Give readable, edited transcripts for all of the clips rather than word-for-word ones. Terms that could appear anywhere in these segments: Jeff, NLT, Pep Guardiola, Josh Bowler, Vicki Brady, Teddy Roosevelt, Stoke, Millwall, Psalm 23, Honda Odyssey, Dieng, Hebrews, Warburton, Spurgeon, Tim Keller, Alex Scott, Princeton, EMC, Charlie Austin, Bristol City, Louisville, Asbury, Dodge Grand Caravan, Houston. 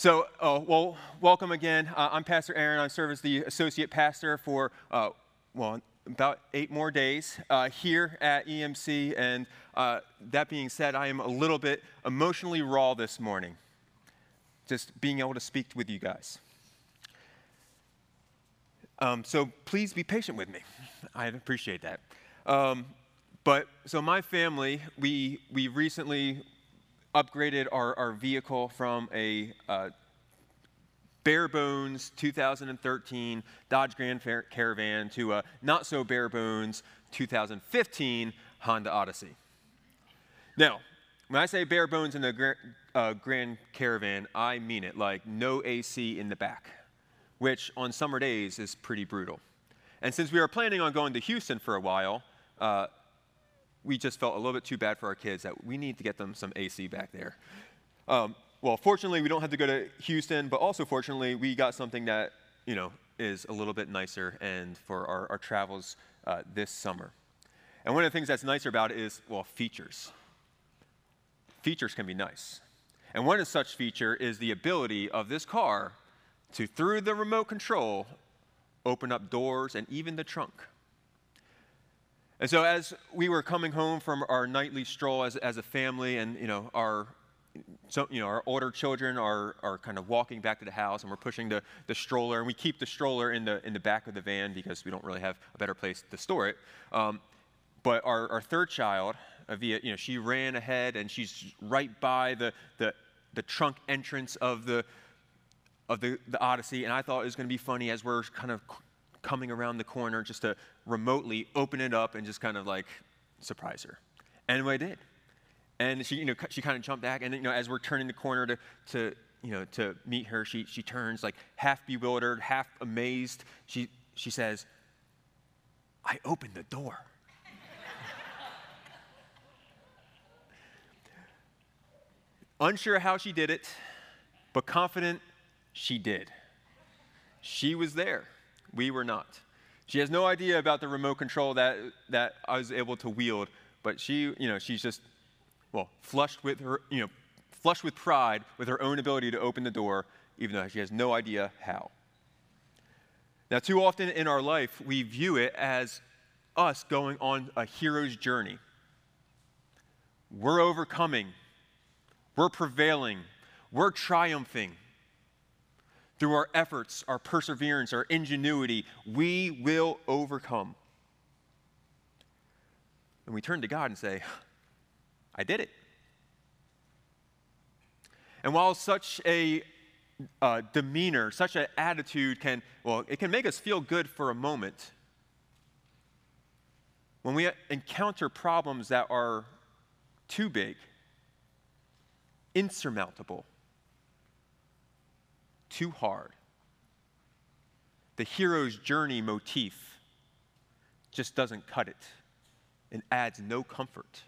So, well, welcome again. I'm Pastor Aaron. I serve as the associate pastor for, well, about 8 more days here at EMC. And that being said, I am a little bit emotionally raw this morning, just being able to speak with you guys. So please be patient with me. I'd appreciate that. But so my family, we recently upgraded our vehicle from a bare bones 2013 Dodge Grand Caravan to a not so bare bones 2015 Honda Odyssey. Now, when I say bare bones in the Grand Caravan, I mean it, like no AC in the back, which on summer days is pretty brutal. And since we were planning on going to Houston for a while, we just felt a little bit too bad for our kids that we need to get them some AC back there. Well, fortunately, we don't have to go to Houston, but also fortunately, we got something that, you know, is a little bit nicer and for our travels this summer. And one of the things that's nicer about it is, well, features. Features can be nice. And one of such feature is the ability of this car to, through the remote control, open up doors and even the trunk. And so as we were coming home from our nightly stroll as a family, and, you know, our older children are kind of walking back to the house, and we're pushing the stroller, and we keep the stroller in the back of the van because we don't really have a better place to store it. But our third child, Avia, you know, she ran ahead, and she's right by the trunk entrance of the Odyssey, and I thought it was going to be funny as we're kind of coming around the corner just to remotely open it up and just kind of like surprise her. And I did. And she, you know, she kind of jumped back, and, you know, as we're turning the corner to meet her, she turns like half bewildered, half amazed. She says, "I opened the door." Unsure how she did it, but confident she did. She was there. We were not. She has no idea about the remote control that I was able to wield, but she, you know, she's just, well, flushed with pride with her own ability to open the door, even though she has no idea how. Now, too often in our life, we view it as us going on a hero's journey. We're overcoming. We're prevailing. We're triumphing. Through our efforts, our perseverance, our ingenuity, we will overcome. And we turn to God and say, "I did it." And while such a demeanor, such an attitude can, well, it can make us feel good for a moment, when we encounter problems that are too big, insurmountable, too hard, the hero's journey motif just doesn't cut it and adds no comfort.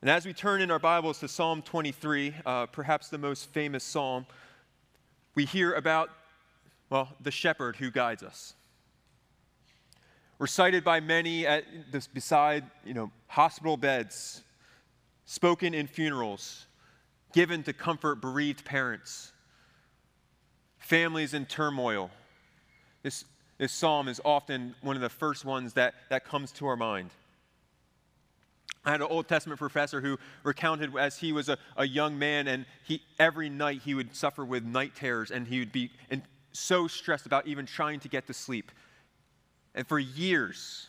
And as we turn in our Bibles to Psalm 23, perhaps the most famous psalm, we hear about, well, the shepherd who guides us. Recited by many at this, beside, you know, hospital beds, spoken in funerals, given to comfort bereaved parents, families in turmoil. This psalm is often one of the first ones that comes to our mind. I had an Old Testament professor who recounted as he was a young man, and every night he would suffer with night terrors, and he would be so stressed about even trying to get to sleep. And for years,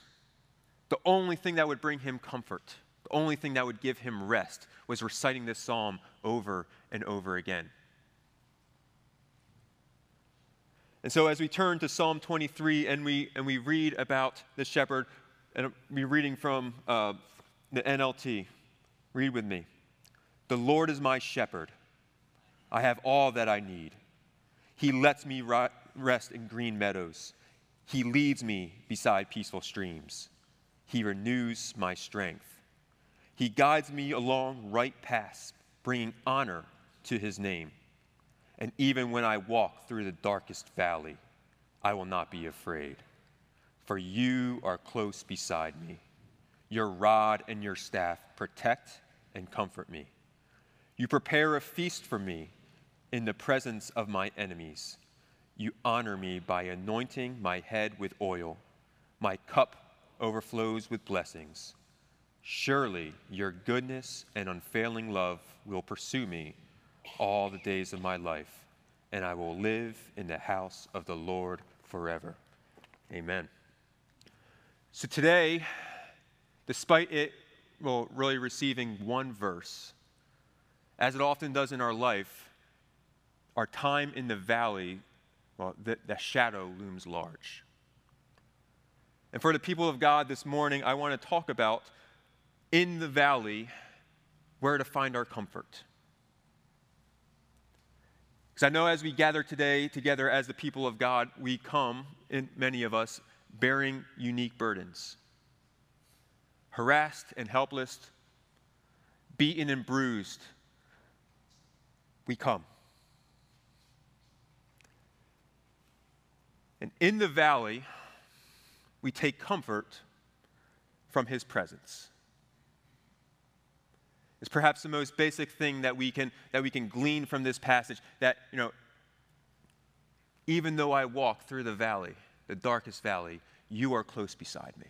the only thing that would bring him comfort, the only thing that would give him rest, was reciting this psalm over and over again. And so as we turn to Psalm 23 and we read about the shepherd, and we're reading from the NLT, read with me. "The Lord is my shepherd. I have all that I need. He lets me rest in green meadows. He leads me beside peaceful streams. He renews my strength. He guides me along right paths, bringing honor to his name. And even when I walk through the darkest valley, I will not be afraid, for you are close beside me. Your rod and your staff protect and comfort me. You prepare a feast for me in the presence of my enemies. You honor me by anointing my head with oil. My cup overflows with blessings. Surely your goodness and unfailing love will pursue me all the days of my life, and I will live in the house of the Lord forever. Amen. So today, despite it, well, really receiving one verse, as it often does in our life, our time in the valley, well, the shadow looms large. And for the people of God this morning, I want to talk about in the valley, where to find our comfort. Because I know as we gather today together as the people of God, we come, in many of us, bearing unique burdens. Harassed and helpless, beaten and bruised, we come. And in the valley, we take comfort from his presence. It's perhaps the most basic thing that we can glean from this passage, that, you know, even though I walk through the valley, the darkest valley, you are close beside me.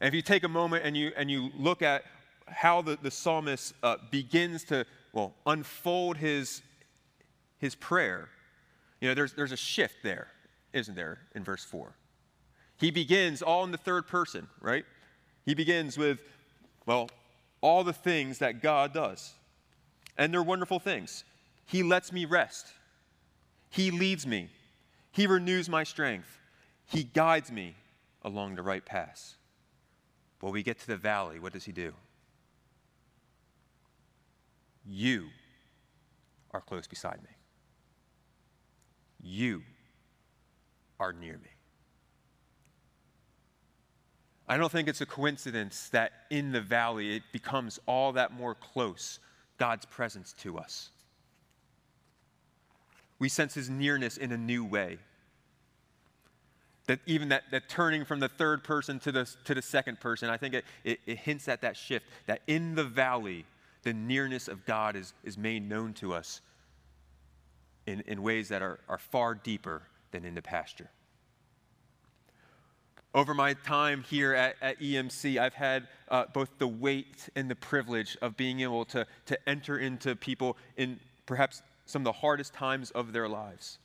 And if you take a moment and you look at how the psalmist begins to, well, unfold his prayer, you know, there's a shift there, isn't there, in verse 4. He begins all in the third person, right? He begins with, well, all the things that God does. And they're wonderful things. He lets me rest. He leads me. He renews my strength. He guides me along the right path. But we get to the valley. What does he do? You are close beside me. You are near me. I don't think it's a coincidence that in the valley it becomes all that more close, God's presence to us. We sense his nearness in a new way. That even that turning from the third person to the second person, I think it hints at that shift, that in the valley, the nearness of God is made known to us in ways that are far deeper than in the pasture. Over my time here at EMC, I've had both the weight and the privilege of being able to enter into people in perhaps some of the hardest times of their lives.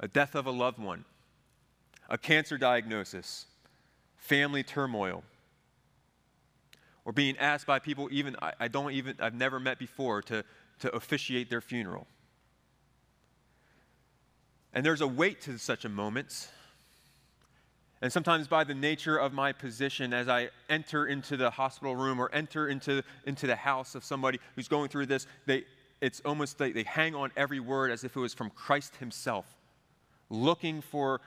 A death of a loved one, a cancer diagnosis, family turmoil, or being asked by people even I've never met before to officiate their funeral. And there's a weight to such a moment. And sometimes by the nature of my position, as I enter into the hospital room or enter into the house of somebody who's going through this, it's almost like they hang on every word as if it was from Christ himself, looking for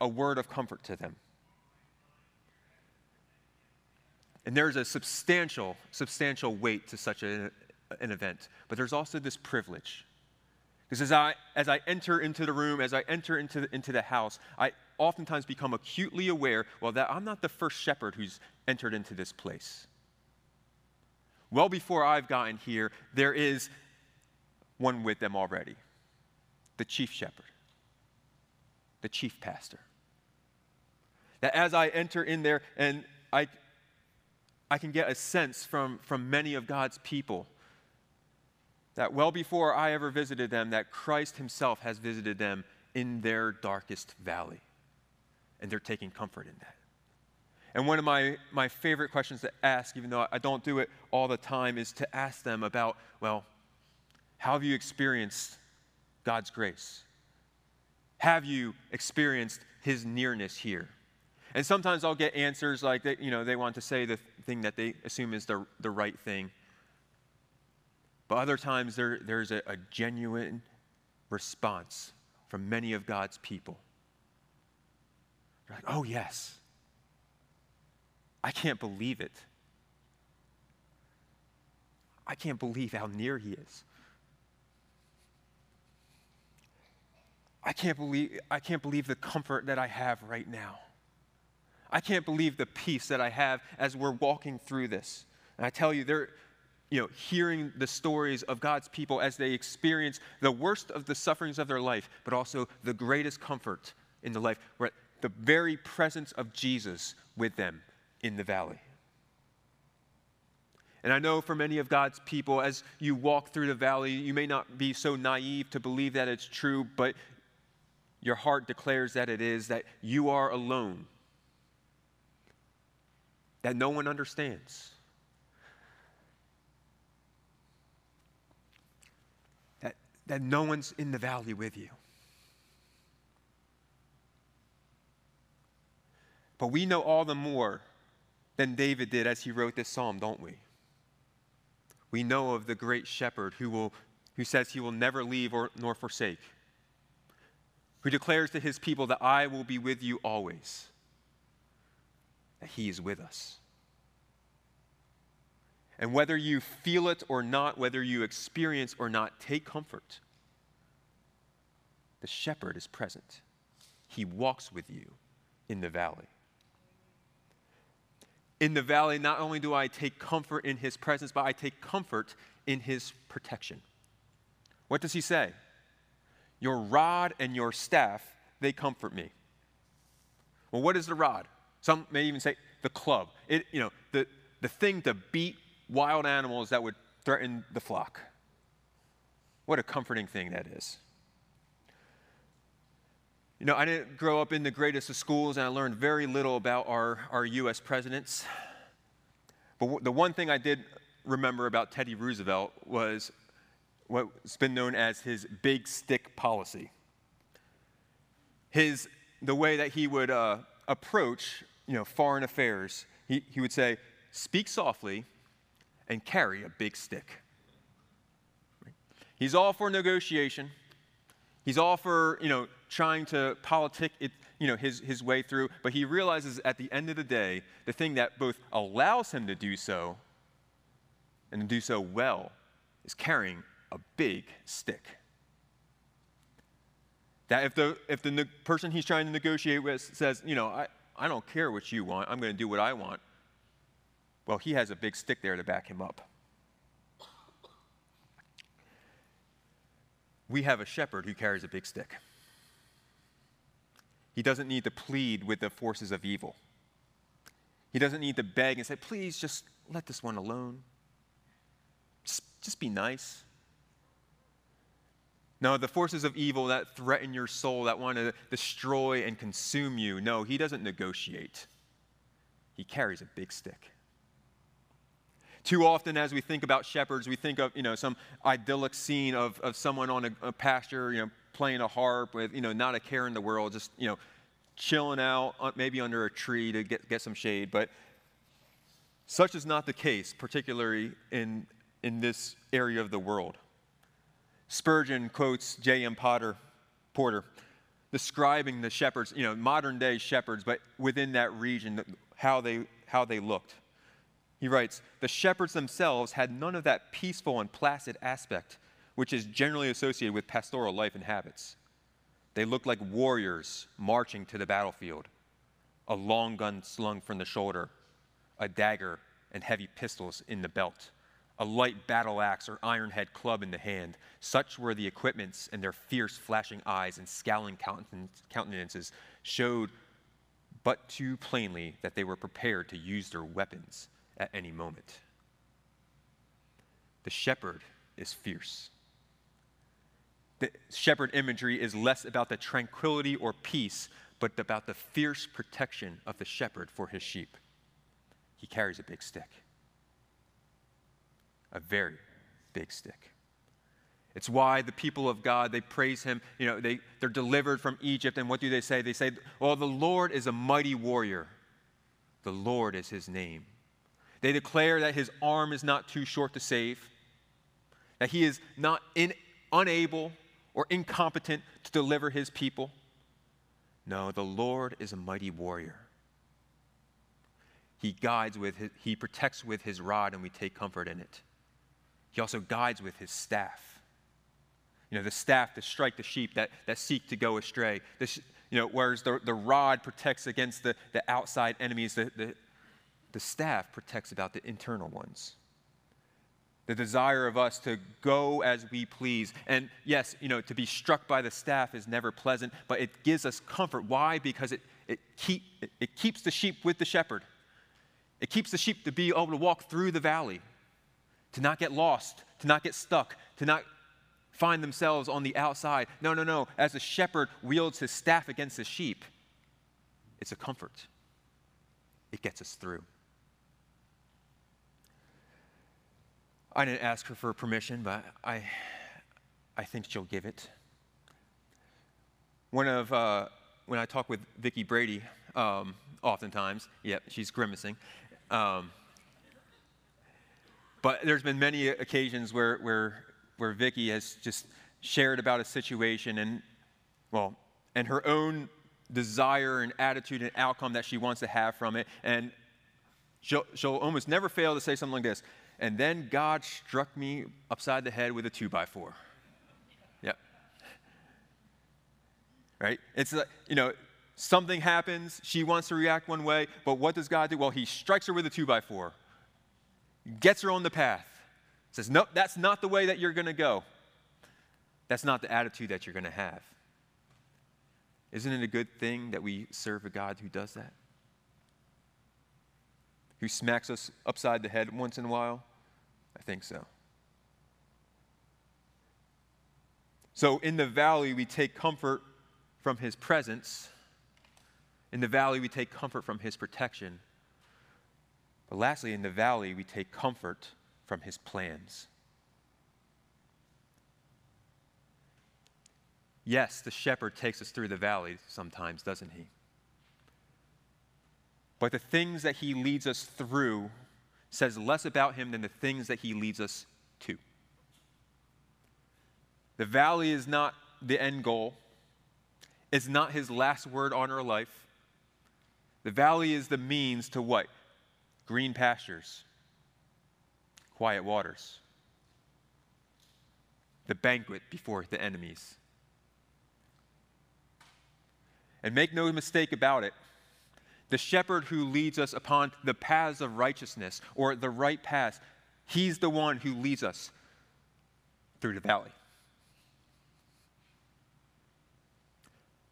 a word of comfort to them. And there's a substantial weight to such an event. But there's also this privilege. Because as I enter into the room, as I enter into the house, I oftentimes become acutely aware, well, that I'm not the first shepherd who's entered into this place. Well, before I've gotten here, there is one with them already, the chief shepherd, the chief pastor. That as I enter in there, and I can get a sense from many of God's people that well before I ever visited them, that Christ himself has visited them in their darkest valley. And they're taking comfort in that. And one of my favorite questions to ask, even though I don't do it all the time, is to ask them about, well, how have you experienced God's grace? Have you experienced his nearness here? And sometimes I'll get answers like, they want to say the thing that they assume is the right thing. But other times there's a genuine response from many of God's people. They're like, oh, yes. I can't believe it. I can't believe how near he is. I can't believe the comfort that I have right now. I can't believe the peace that I have as we're walking through this. And I tell you, hearing the stories of God's people as they experience the worst of the sufferings of their life, but also the greatest comfort in the life, right? The very presence of Jesus with them in the valley. And I know for many of God's people, as you walk through the valley, you may not be so naive to believe that it's true, but your heart declares that it is, that you are alone, that no one understands, that no one's in the valley with you. But we know all the more than David did as he wrote this psalm, don't we? We know of the great shepherd who says he will never leave nor forsake, who declares to his people that I will be with you always, that he is with us. And whether you feel it or not, whether you experience or not, take comfort. The shepherd is present. He walks with you in the valley. In the valley, not only do I take comfort in his presence, but I take comfort in his protection. What does he say? Your rod and your staff, they comfort me. Well, what is the rod? Some may even say the club. The thing to beat wild animals that would threaten the flock. What a comforting thing that is. I didn't grow up in the greatest of schools, and I learned very little about our U.S. presidents. But the one thing I did remember about Teddy Roosevelt was what's been known as his big stick policy. The way that he would approach foreign affairs, he would say, speak softly and carry a big stick. He's all for negotiation. He's all for, trying to politic it, his way through, but he realizes at the end of the day, the thing that both allows him to do so and to do so well is carrying a big stick. That if the person he's trying to negotiate with says, I don't care what you want, I'm going to do what I want, well, he has a big stick there to back him up. We have a shepherd who carries a big stick. He doesn't need to plead with the forces of evil. He doesn't need to beg and say, please just let this one alone. Just be nice. No, the forces of evil that threaten your soul, that want to destroy and consume you, no, he doesn't negotiate. He carries a big stick. Too often as we think about shepherds, we think of, some idyllic scene of someone on a pasture, playing a harp with, not a care in the world, just, chilling out, maybe under a tree to get some shade. But such is not the case, particularly in this area of the world. Spurgeon quotes J. M. Porter, describing the shepherds, modern day shepherds, but within that region, how they looked. He writes, the shepherds themselves had none of that peaceful and placid aspect which is generally associated with pastoral life and habits. They looked like warriors marching to the battlefield, a long gun slung from the shoulder, a dagger and heavy pistols in the belt, a light battle axe or iron-head club in the hand. Such were the equipments, and their fierce flashing eyes and scowling countenances showed but too plainly that they were prepared to use their weapons at any moment. The shepherd is fierce. The shepherd imagery is less about the tranquility or peace, but about the fierce protection of the shepherd for his sheep. He carries a big stick, a very big stick. It's why the people of God, they praise him. They're delivered from Egypt, and what do they say? They say, well, the Lord is a mighty warrior. The Lord is his name. They declare that his arm is not too short to save, that he is not unable or incompetent to deliver his people. No, the Lord is a mighty warrior. He guides he protects with his rod, and we take comfort in it. He also guides with his staff. The staff to strike the sheep that seek to go astray. Whereas the rod protects against the outside enemies, the staff protects about the internal ones. the desire of us to go as we please. And yes, you know, to be struck by the staff is never pleasant, but it gives us comfort. Why? Because it keeps the sheep with the shepherd. It keeps the sheep to be able to walk through the valley, to not get lost, to not get stuck, to not find themselves on the outside. No, no, no. As the shepherd wields his staff against the sheep, it's a comfort. It gets us through. I didn't ask her for permission, but I think she'll give it. When I talk with Vicki Brady, oftentimes, yep, she's grimacing. But there's been many occasions where Vicki has just shared about a situation and her own desire and attitude and outcome that she wants to have from it, and she'll almost never fail to say something like this. And then God struck me upside the head with a 2x4. Yep. Right? It's like, you know, something happens. She wants to react one way, but what does God do? Well, he strikes her with a 2x4, gets her on the path, says, nope, that's not the way that you're going to go. That's not the attitude that you're going to have. Isn't it a good thing that we serve a God who does that? Who smacks us upside the head once in a while? I think so. So in the valley, we take comfort from his presence. In the valley, we take comfort from his protection. But lastly, in the valley, we take comfort from his plans. Yes, the shepherd takes us through the valley sometimes, doesn't he? But the things that he leads us through says less about him than the things that he leads us to. The valley is not the end goal. It's not his last word on our life. The valley is the means to what? Green pastures, quiet waters, the banquet before the enemies. And make no mistake about it, the shepherd who leads us upon the paths of righteousness, or the right path, he's the one who leads us through the valley.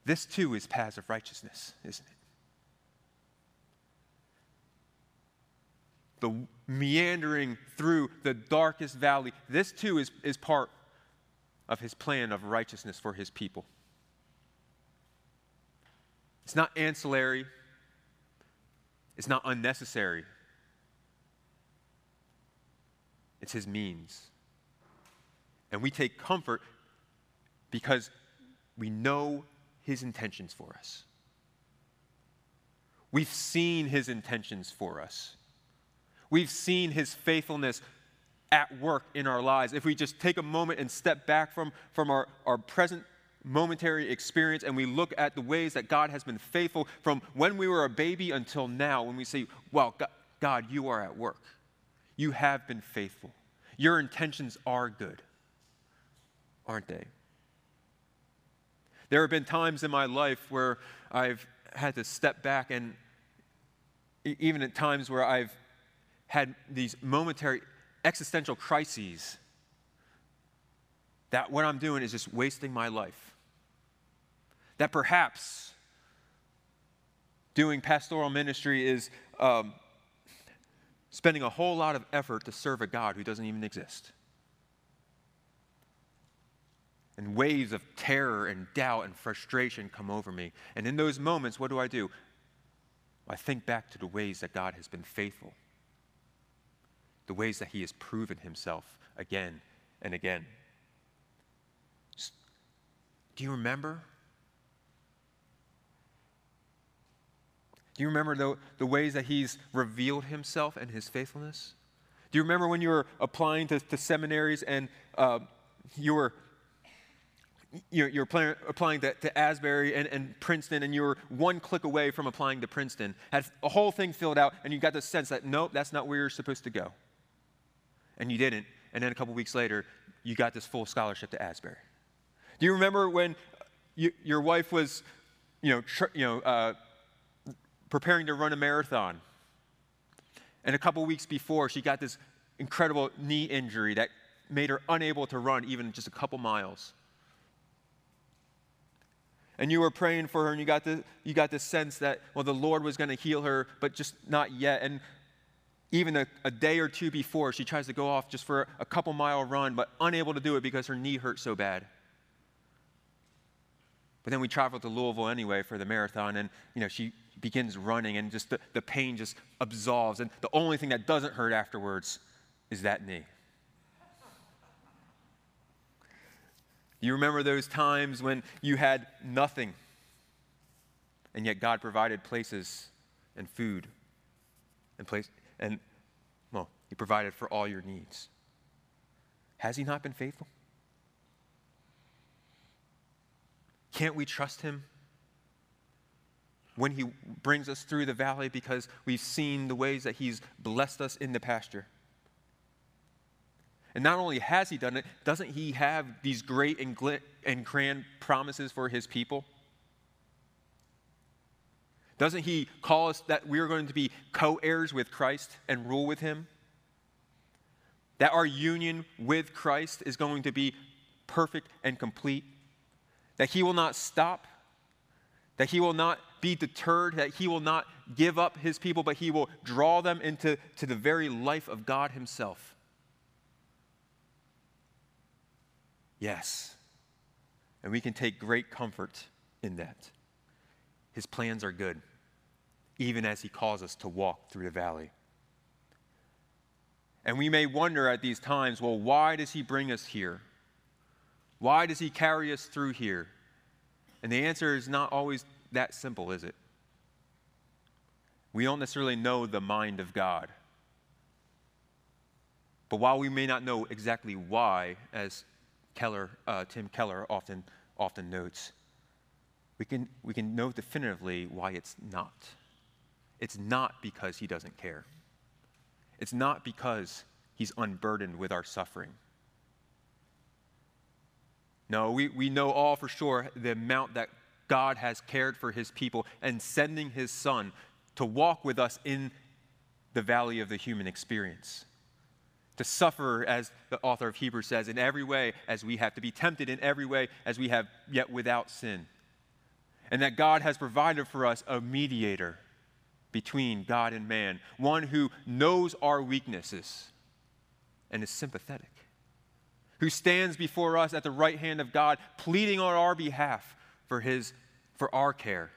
This too is paths of righteousness, isn't it? The meandering through the darkest valley, this too is part of his plan of righteousness for his people. It's not ancillary. It's not unnecessary. It's his means. And we take comfort because we know his intentions for us. We've seen his intentions for us. We've seen his faithfulness at work in our lives. If we just take a moment and step back from our present momentary experience, and we look at the ways that God has been faithful from when we were a baby until now, when we say, wow, God, you are at work. You have been faithful. Your intentions are good, aren't they? There have been times in my life where I've had to step back, and even at times where I've had these momentary existential crises that what I'm doing is just wasting my life. That perhaps doing pastoral ministry is spending a whole lot of effort to serve a God who doesn't even exist. And waves of terror and doubt and frustration come over me. And in those moments, what do? I think back to the ways that God has been faithful, the ways that he has proven himself again and again. Do you remember? Do you remember the ways that he's revealed himself and his faithfulness? Do you remember when you were applying to seminaries and you were applying to Asbury and Princeton, and you were one click away from applying to Princeton, had a whole thing filled out, and you got the sense that, nope, that's not where you're supposed to go. And you didn't. And then a couple weeks later, you got this full scholarship to Asbury. Do you remember when your wife was, preparing to run a marathon, and a couple weeks before she got this incredible knee injury that made her unable to run even just a couple miles. And you were praying for her, and you got this sense that, well, the Lord was going to heal her, but just not yet. And even a day or two before, she tries to go off just for a couple-mile run, but unable to do it because her knee hurt so bad. But then we traveled to Louisville anyway for the marathon, and, you know, she begins running, and just the pain just absolves. And the only thing that doesn't hurt afterwards is that knee. You remember those times when you had nothing, and yet God provided places and food and place, and, well, He provided for all your needs. Has He not been faithful? Can't we trust Him when He brings us through the valley because we've seen the ways that He's blessed us in the pasture? And not only has He done it, doesn't He have these great and grand promises for His people? Doesn't He call us that we are going to be co-heirs with Christ and rule with Him? That our union with Christ is going to be perfect and complete? That He will not stop? That He will not be deterred? That He will not give up His people, but He will draw them into the very life of God Himself? Yes, and we can take great comfort in that. His plans are good, even as He calls us to walk through the valley. And we may wonder at these times, well, why does He bring us here? Why does He carry us through here? And the answer is not always that simple, is it? We don't necessarily know the mind of God. But while we may not know exactly why, as Tim Keller often notes, we can know definitively why it's not. It's not because He doesn't care. It's not because He's unburdened with our suffering. No, we know all for sure the amount that God has cared for His people and sending His Son to walk with us in the valley of the human experience. To suffer, as the author of Hebrews says, in every way as we have, to be tempted in every way as we have, yet without sin. And that God has provided for us a mediator between God and man, one who knows our weaknesses and is sympathetic, who stands before us at the right hand of God, pleading on our behalf for our care,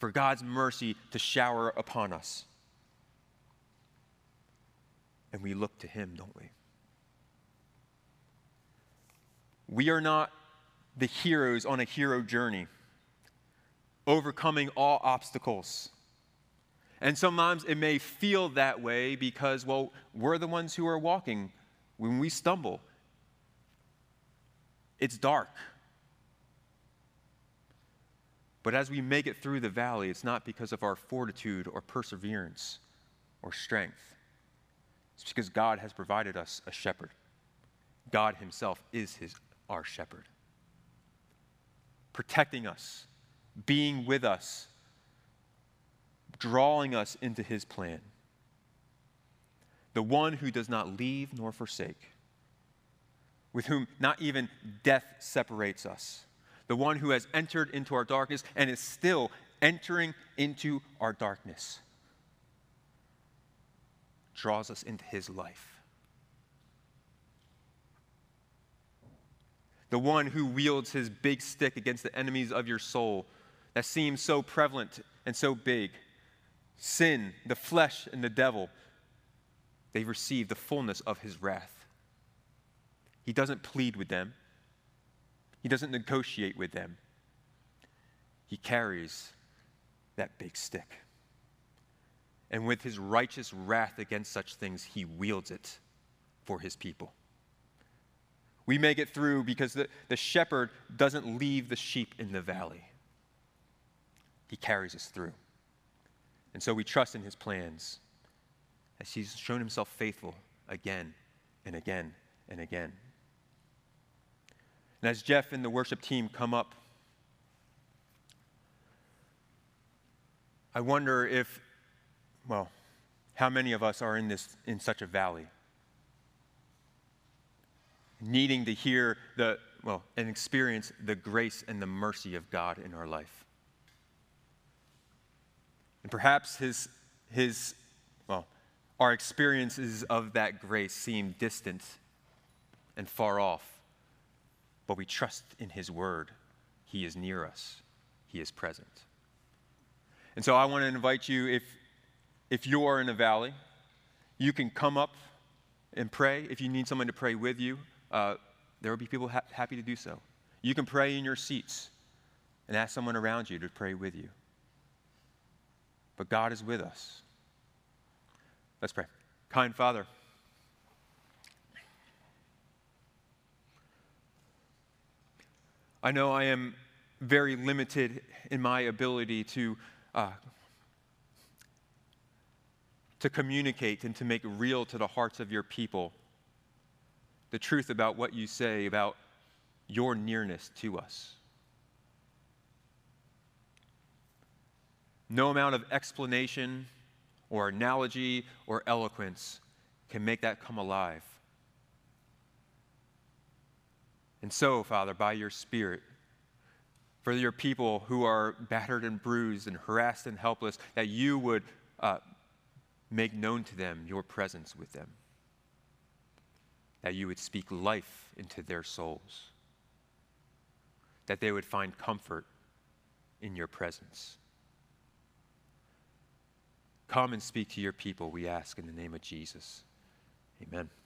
for God's mercy to shower upon us. And we look to Him, don't we? We are not the heroes on a hero journey, overcoming all obstacles. And sometimes it may feel that way because, well, we're the ones who are walking. When we stumble, it's dark. But as we make it through the valley, it's not because of our fortitude or perseverance or strength. It's because God has provided us a shepherd. God Himself is our shepherd, protecting us, being with us, drawing us into His plan. The one who does not leave nor forsake, with whom not even death separates us. The one who has entered into our darkness and is still entering into our darkness. Draws us into His life. The one who wields His big stick against the enemies of your soul that seems so prevalent and so big. Sin, the flesh, and the devil, they receive the fullness of His wrath. He doesn't plead with them. He doesn't negotiate with them. He carries that big stick. And with His righteous wrath against such things, He wields it for His people. We make it through because the shepherd doesn't leave the sheep in the valley. He carries us through. And so we trust in His plans as He's shown Himself faithful again and again and again. And as Jeff and the worship team come up, I wonder if How many of us are in such a valley? Needing to hear and experience the grace and the mercy of God in our life. And perhaps our experiences of that grace seem distant and far off, but we trust in His Word. He is near us. He is present. And so I want to invite you, if you are in a valley, you can come up and pray. If you need someone to pray with you, there will be people happy to do so. You can pray in your seats and ask someone around you to pray with you. But God is with us. Let's pray. Kind Father, I know I am very limited in my ability to communicate and to make real to the hearts of your people the truth about what you say about your nearness to us. No amount of explanation or analogy or eloquence can make that come alive. And so, Father, by your Spirit, for your people who are battered and bruised and harassed and helpless, that you would make known to them your presence with them, that you would speak life into their souls, that they would find comfort in your presence. Come and speak to your people, we ask in the name of Jesus. Amen.